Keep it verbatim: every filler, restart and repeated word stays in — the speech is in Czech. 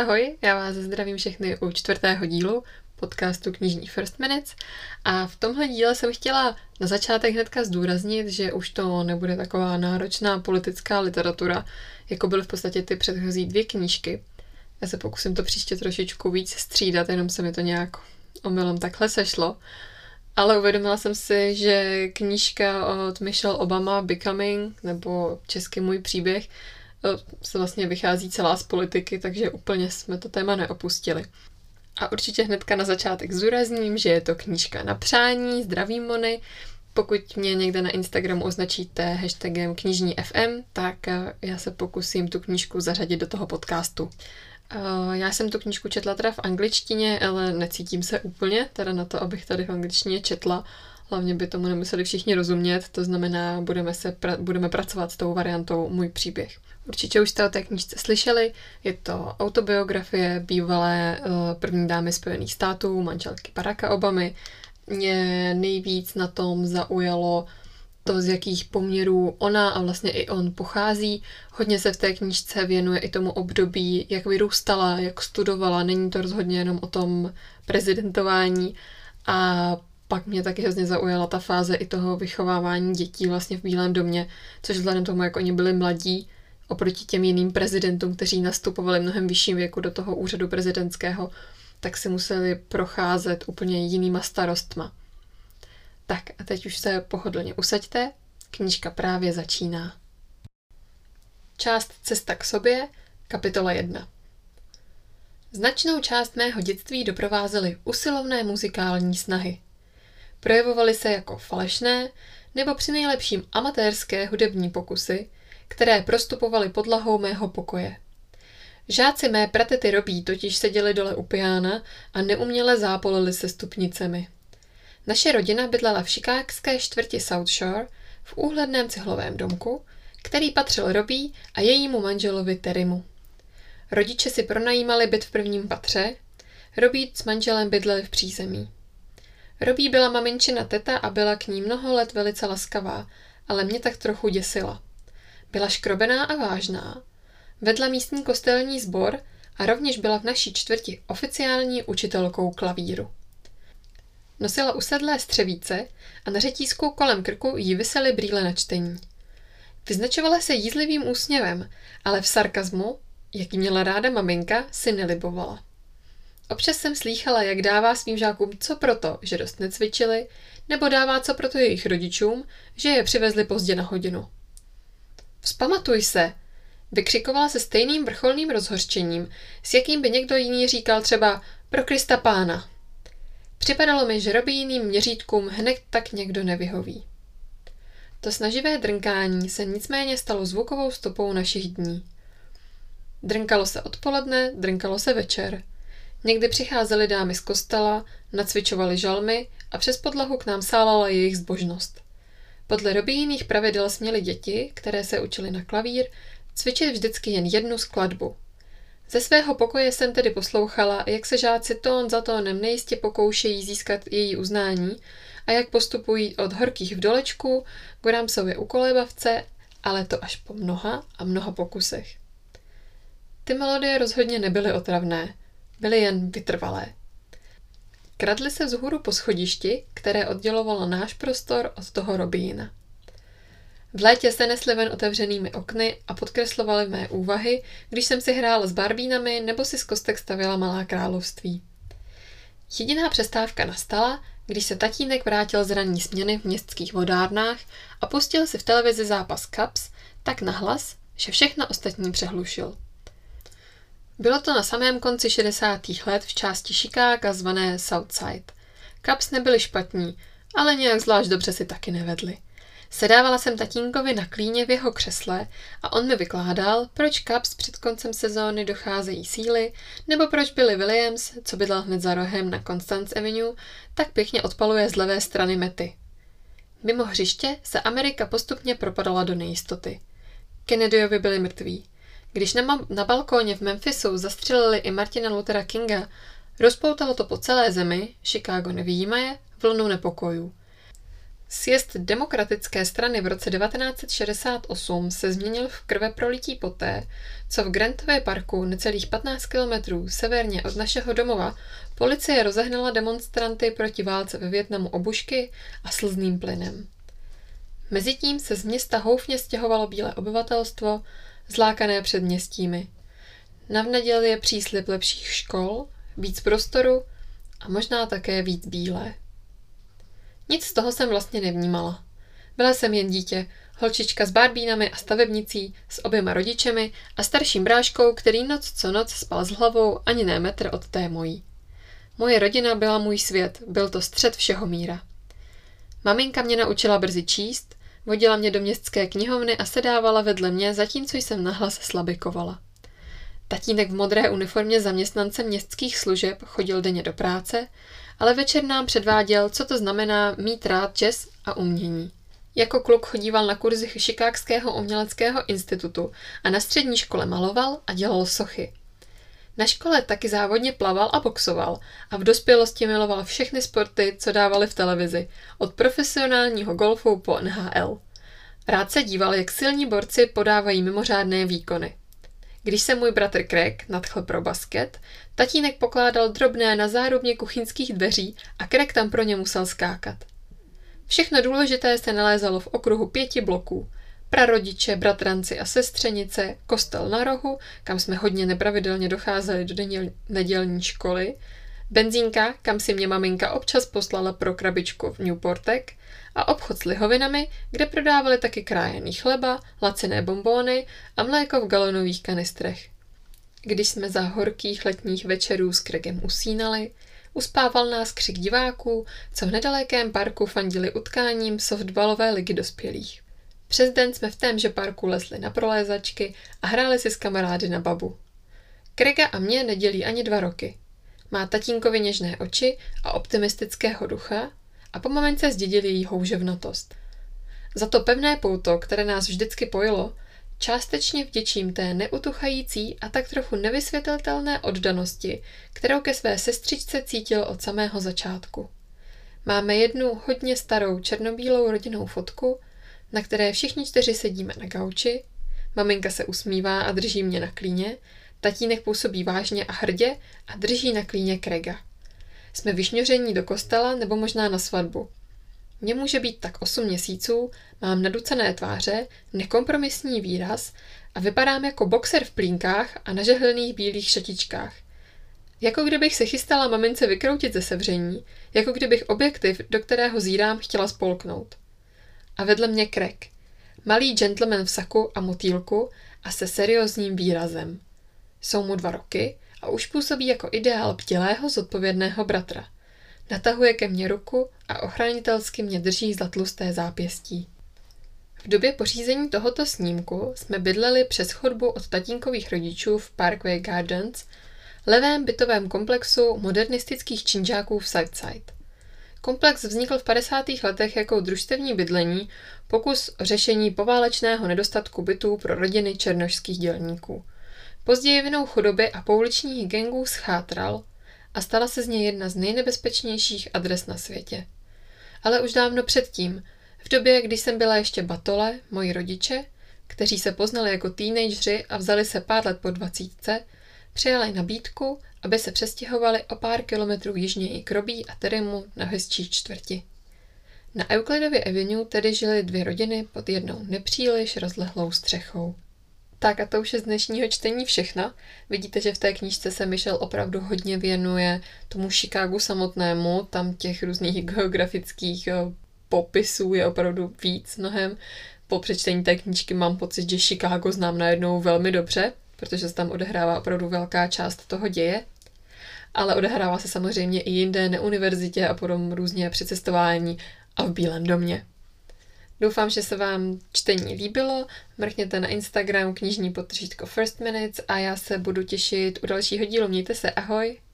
Ahoj, já vás zdravím všechny u čtvrtého dílu podcastu Knižní First Minutes a v tomhle díle jsem chtěla na začátek hnedka zdůraznit, že už to nebude taková náročná politická literatura, jako byly v podstatě ty předchozí dvě knížky. Já se pokusím to příště trošičku víc střídat, jenom se mi to nějak omylem takhle sešlo. Ale uvědomila jsem si, že knížka od Michelle Obama Becoming, nebo česky Můj příběh, se vlastně vychází celá z politiky, takže úplně jsme to téma neopustili. A určitě hnedka na začátek zdůrazním, že je to knížka na přání, zdraví Mony. Pokud mě někde na Instagramu označíte hashtagem knižní ef em, tak já se pokusím tu knížku zařadit do toho podcastu. Já jsem tu knížku četla teda v angličtině, ale necítím se úplně teda na to, abych tady v angličtině četla. Hlavně by tomu nemuseli všichni rozumět, to znamená, budeme, se pra- budeme pracovat s tou variantou Můj příběh. Určitě už jste o té knížce slyšeli, je to autobiografie bývalé první dámy Spojených států, manželky Baracka Obamy. Mě nejvíc na tom zaujalo to, z jakých poměrů ona a vlastně i on pochází. Hodně se v té knížce věnuje i tomu období, jak vyrůstala, jak studovala, není to rozhodně jenom o tom prezidentování. A pak mě taky hrozně zaujala ta fáze i toho vychovávání dětí vlastně v Bílém domě, což vzhledem tomu, jak oni byli mladí, oproti těm jiným prezidentům, kteří nastupovali mnohem vyšším věku do toho úřadu prezidentského, tak si museli procházet úplně jinýma starostma. Tak a teď už se pohodlně usaďte, knížka právě začíná. Část Cesta k sobě, kapitola jedna. Značnou část mého dětství doprovázely usilovné muzikální snahy. Projevovaly se jako falešné nebo přinejlepším amatérské hudební pokusy, které prostupovaly podlahou mého pokoje. Žáci mé pratety Robí totiž seděli dole u piána a neuměle zápolili se stupnicemi. Naše rodina bydlela v chicagské čtvrti South Shore v úhledném cihlovém domku, který patřil Robí a jejímu manželovi Terimu. Rodiče si pronajímali byt v prvním patře, Robí s manželem bydleli v přízemí. Robí byla maminčina teta a byla k ní mnoho let velice laskavá, ale mě tak trochu děsila. Byla škrobená a vážná. Vedla místní kostelní sbor a rovněž byla v naší čtvrti oficiální učitelkou klavíru. Nosila usedlé střevíce a na řetízku kolem krku jí visely brýle na čtení. Vyznačovala se jízlivým úsměvem, ale v sarkazmu, jaký měla ráda maminka, si nelibovala. Občas jsem slýchala, jak dává svým žákům co proto, že dost necvičili, nebo dává co proto jejich rodičům, že je přivezli pozdě na hodinu. Vzpamatuj se! Vykřikovala se stejným vrcholným rozhořčením, s jakým by někdo jiný říkal třeba pro Krista pána. Připadalo mi, že Robí jiným měřítkům hned tak někdo nevyhoví. To snaživé drnkání se nicméně stalo zvukovou stopou našich dní. Drnkalo se odpoledne, drnkalo se večer. Někdy přicházely dámy z kostela, nacvičovaly žalmy a přes podlahu k nám sálala jejich zbožnost. Podle Robíjiných pravidel směly děti, které se učily na klavír, cvičit vždycky jen jednu skladbu. Ze svého pokoje jsem tedy poslouchala, jak se žáci tón za tónem nejistě pokoušejí získat její uznání a jak postupují od horkých v dolečku k Ramsově u kolébavce, ale to až po mnoha a mnoha pokusech. Ty melodie rozhodně nebyly otravné, byly jen vytrvalé. Kradly se vzhůru po schodišti, které oddělovalo náš prostor od toho Robína. V létě se nesly ven otevřenými okny a podkreslovaly mé úvahy, když jsem si hrála s barbínami nebo si z kostek stavěla malá království. Jediná přestávka nastala, když se tatínek vrátil z ranní směny v městských vodárnách a pustil si v televizi zápas Cubs tak nahlas, že všechna ostatní přehlušil. Bylo to na samém konci šedesátých let v části Chicaga zvané Southside. Cubs nebyli špatní, ale nějak zvlášť dobře si taky nevedli. Sedávala jsem tatínkovi na klíně v jeho křesle a on mi vykládal, proč Cubs před koncem sezóny docházejí síly, nebo proč Billy Williams, co bydlel hned za rohem na Constance Avenue, tak pěkně odpaluje z levé strany mety. Mimo hřiště se Amerika postupně propadala do nejistoty. Kennedyovi byli mrtví. Když na, ma- na balkóně v Memphisu zastřelili i Martina Luthera Kinga, rozpoutalo to po celé zemi, Chicago nevyjímaje, vlnu nepokojů. Sjezd demokratické strany v roce devatenáct set šedesát osm se změnil v krveprolití poté, co v Grantově parku necelých patnáct kilometrů severně od našeho domova policie rozehnala demonstranty proti válce ve Vietnamu obušky a slzným plynem. Mezitím se z města houfně stěhovalo bílé obyvatelstvo, zlákané předměstími. Navnaděl je příslib lepších škol, víc prostoru a možná také víc bílé. Nic z toho jsem vlastně nevnímala. Byla jsem jen dítě, holčička s barbínami a stavebnicí, s oběma rodičemi a starším bráškou, který noc co noc spal s hlavou ani ne metr od té mojí. Moje rodina byla můj svět, byl to střed všeho míra. Maminka mě naučila brzy číst, vodila mě do městské knihovny a sedávala vedle mě, zatímco jsem nahlas slabikovala. Tatínek v modré uniformě zaměstnance městských služeb chodil denně do práce, ale večer nám předváděl, co to znamená mít rád jazz a umění. Jako kluk chodíval na kurzy Chicagského uměleckého institutu a na střední škole maloval a dělal sochy. Na škole taky závodně plaval a boxoval a v dospělosti miloval všechny sporty, co dávali v televizi, od profesionálního golfu po N H L. Rád se díval, jak silní borci podávají mimořádné výkony. Když se můj bratr Craig nadchl pro basket, tatínek pokládal drobné na zárubně kuchyňských dveří a Craig tam pro ně musel skákat. Všechno důležité se nalézalo v okruhu pěti bloků. Prarodiče, bratranci a sestřenice, kostel na rohu, kam jsme hodně nepravidelně docházeli do denně, nedělní školy, benzínka, kam si mě maminka občas poslala pro krabičku v Newportek, a obchod s lihovinami, kde prodávali taky krájený chleba, laciné bonbóny a mléko v galonových kanistrech. Když jsme za horkých letních večerů s Craigem usínali, uspával nás křik diváků, co v nedalekém parku fandili utkáním softballové ligy dospělých. Přes den jsme v témže parku lesli na prolézačky a hráli si s kamarády na babu. Craiga a mě nedělí ani dva roky. Má tatínkovi něžné oči a optimistického ducha a po mamince zdědili jí houževnatost. Za to pevné pouto, které nás vždycky pojilo, částečně vděčím té neutuchající a tak trochu nevysvětlitelné oddanosti, kterou ke své sestřičce cítil od samého začátku. Máme jednu hodně starou černobílou rodinnou fotku, na které všichni čtyři sedíme na gauči, maminka se usmívá a drží mě na klíně, tatínek působí vážně a hrdě a drží na klíně Craiga. Jsme vyšňoření do kostela nebo možná na svatbu. Mně může být tak osm měsíců, mám naducené tváře, nekompromisní výraz a vypadám jako boxer v plínkách a na žehlených bílých šatičkách. Jako kdybych se chystala mamince vykroutit ze sevření, jako kdybych objektiv, do kterého zírám, chtěla spolknout. A vedle mě Craig, malý gentleman v saku a motýlku a se seriózním výrazem. Jsou mu dva roky a už působí jako ideál ptělého zodpovědného bratra. Natahuje ke mně ruku a ochranitelsky mě drží za tlusté zápěstí. V době pořízení tohoto snímku jsme bydleli přes chodbu od tatínkových rodičů v Parkway Gardens, levém bytovém komplexu modernistických činžáků v Southside. Komplex vznikl v padesátých letech jako družstevní bydlení, pokus o řešení poválečného nedostatku bytů pro rodiny černošských dělníků. Později vinou chudoby a pouličních gangů schátral a stala se z něj jedna z nejnebezpečnějších adres na světě. Ale už dávno předtím, v době, kdy jsem byla ještě batole, moji rodiče, kteří se poznali jako teenageři a vzali se pár let po dvacítce, přijali nabídku, aby se přestěhovali o pár kilometrů jižněji k Robi a Terimu na hezčí čtvrti. Na Euclidově Avenue tedy žily dvě rodiny pod jednou nepříliš rozlehlou střechou. Tak a to už je z dnešního čtení všechno. Vidíte, že v té knížce se Michelle opravdu hodně věnuje tomu Chicagu samotnému, tam těch různých geografických popisů je opravdu víc mnohem. Po přečtení té knížky mám pocit, že Chicago znám najednou velmi dobře, protože se tam odehrává opravdu velká část toho děje, ale odehrává se samozřejmě i jinde, na univerzitě a potom různě při cestování a v Bílém domě. Doufám, že se vám čtení líbilo, mrkněte na Instagram knižní podtržítko First Minutes a já se budu těšit u dalšího dílu. Mějte se, ahoj!